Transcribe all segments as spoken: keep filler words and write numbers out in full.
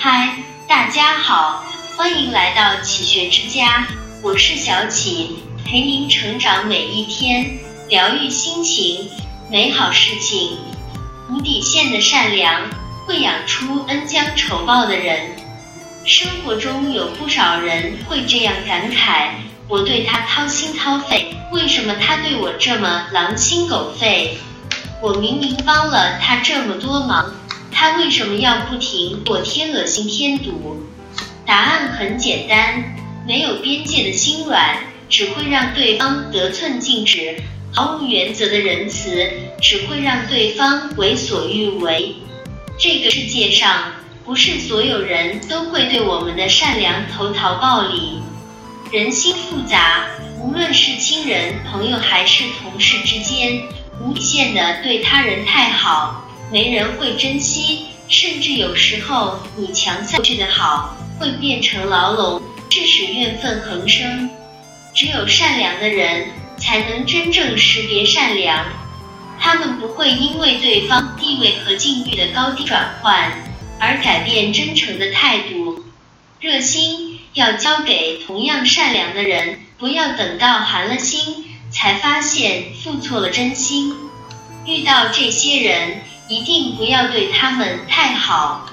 嗨，大家好，欢迎来到启学之家，我是小启，陪您成长每一天，疗愈心情，美好事情。无底线的善良会养出恩将仇报的人。生活中有不少人会这样感慨，我对他掏心掏肺，为什么他对我这么狼心狗肺？我明明帮了他这么多忙，他为什么要不停给我添恶心添堵？答案很简单，没有边界的心软，只会让对方得寸进尺；毫无原则的仁慈，只会让对方为所欲为。这个世界上，不是所有人都会对我们的善良投桃报李。人心复杂，无论是亲人、朋友还是同事之间，无底线的对他人太好，没人会珍惜，甚至有时候你强塞过去的好，会变成牢笼，致使怨愤横生。只有善良的人才能真正识别善良，他们不会因为对方地位和境遇的高低转换而改变真诚的态度。热心要交给同样善良的人，不要等到寒了心才发现付错了真心。遇到这些人，一定不要对他们太好，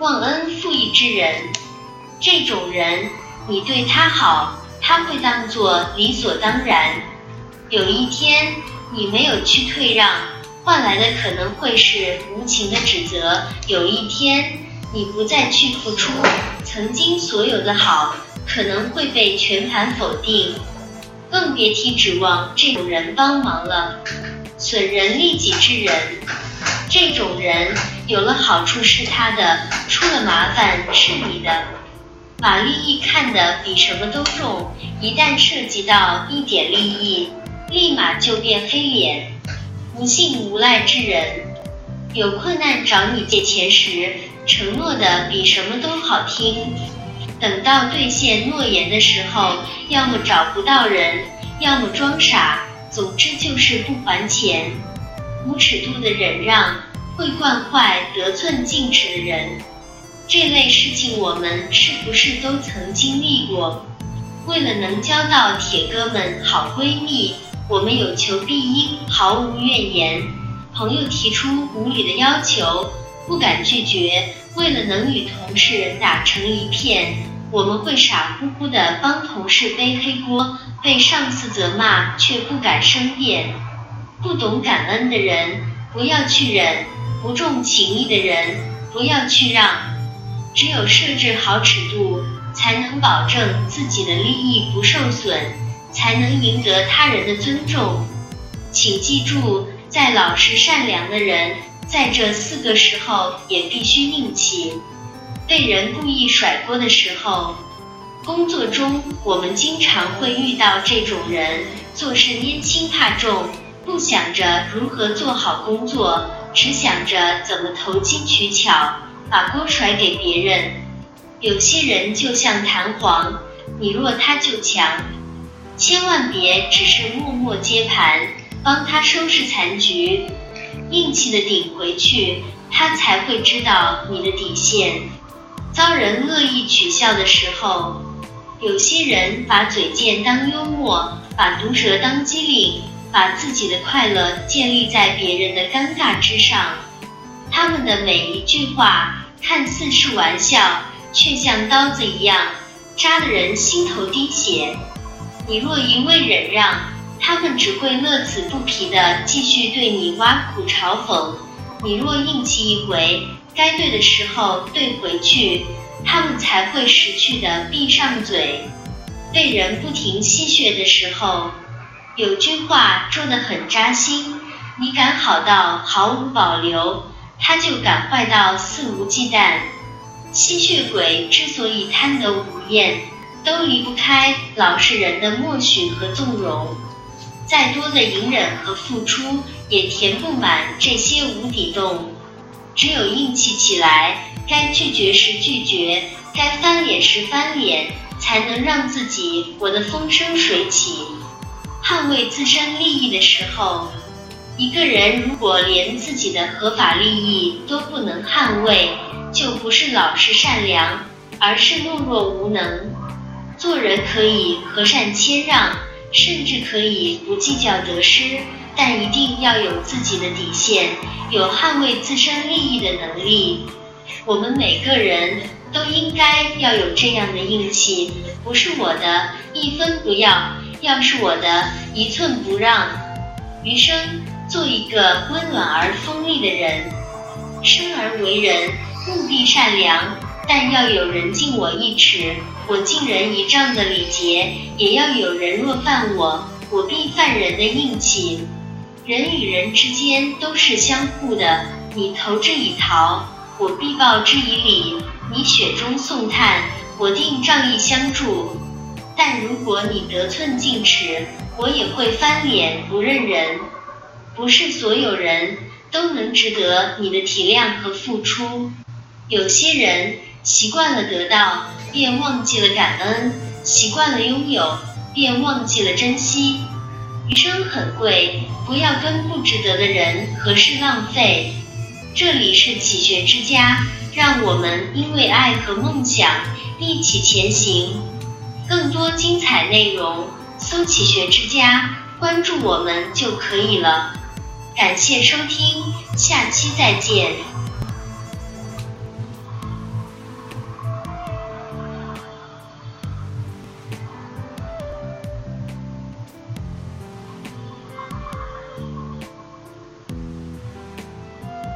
忘恩负义之人，这种人你对他好，他会当作理所当然。有一天你没有去退让，换来的可能会是无情的指责。有一天你不再去付出，曾经所有的好可能会被全盘否定，更别提指望这种人帮忙了。损人利己之人，这种人有了好处是他的，出了麻烦是你的。把利益看得比什么都重，一旦涉及到一点利益，立马就变黑脸。不信无赖之人，有困难找你借钱时，承诺的比什么都好听，等到兑现诺言的时候，要么找不到人，要么装傻，总之就是不还钱。无尺度的忍让会惯坏得寸进尺的人。这类事情我们是不是都曾经历过？为了能交到铁哥们、好闺蜜，我们有求必应，毫无怨言。朋友提出无理的要求，不敢拒绝，为了能与同事打成一片，我们会傻乎乎地帮同事背黑锅，被上司责骂却不敢申辩。不懂感恩的人不要去忍，不重情义的人不要去让。只有设置好尺度，才能保证自己的利益不受损，才能赢得他人的尊重。请记住，再老实善良的人，在这四个时候也必须硬气。被人故意甩锅的时候，工作中我们经常会遇到这种人，做事拈轻怕重，不想着如何做好工作，只想着怎么投机取巧，把锅甩给别人。有些人就像弹簧，你弱他就强，千万别只是默默接盘，帮他收拾残局，硬气的顶回去，他才会知道你的底线。遭人恶意取笑的时候，有些人把嘴贱当幽默，把毒舌当机灵，把自己的快乐建立在别人的尴尬之上。他们的每一句话看似是玩笑，却像刀子一样扎得人心头滴血。你若一味忍让，他们只会乐此不疲地继续对你挖苦嘲讽。你若硬气一回，该对的时候对回去，他们才会识趣地闭上嘴。被人不停戏谑的时候，有句话说得很扎心，你敢好到毫无保留，他就敢坏到肆无忌惮。吸血鬼之所以贪得无厌，都离不开老实人的默许和纵容。再多的隐忍和付出，也填不满这些无底洞。只有硬气起来，该拒绝时拒绝，该翻脸时翻脸，才能让自己活得风生水起。捍卫自身利益的时候，一个人如果连自己的合法利益都不能捍卫，就不是老实善良，而是懦弱无能。做人可以和善谦让，甚至可以不计较得失，但一定要有自己的底线，有捍卫自身利益的能力。我们每个人都应该要有这样的硬气，不是我的，一分不要；要是我的，一寸不让。余生，做一个温暖而锋利的人。生而为人，目的善良，但要有人敬我一尺，我敬人一丈的礼节，也要有人若犯我，我必犯人的硬气。人与人之间都是相互的，你投之以桃，我必报之以李；你雪中送炭，我定仗义相助。但如果你得寸进尺，我也会翻脸不认人。不是所有人都能值得你的体谅和付出，有些人习惯了得到，便忘记了感恩；习惯了拥有，便忘记了珍惜。余生很贵，不要跟不值得的人和事浪费。这里是启学之家，让我们因为爱和梦想一起前行。更多精彩内容，搜启学之家，关注我们就可以了。感谢收听，下期再见。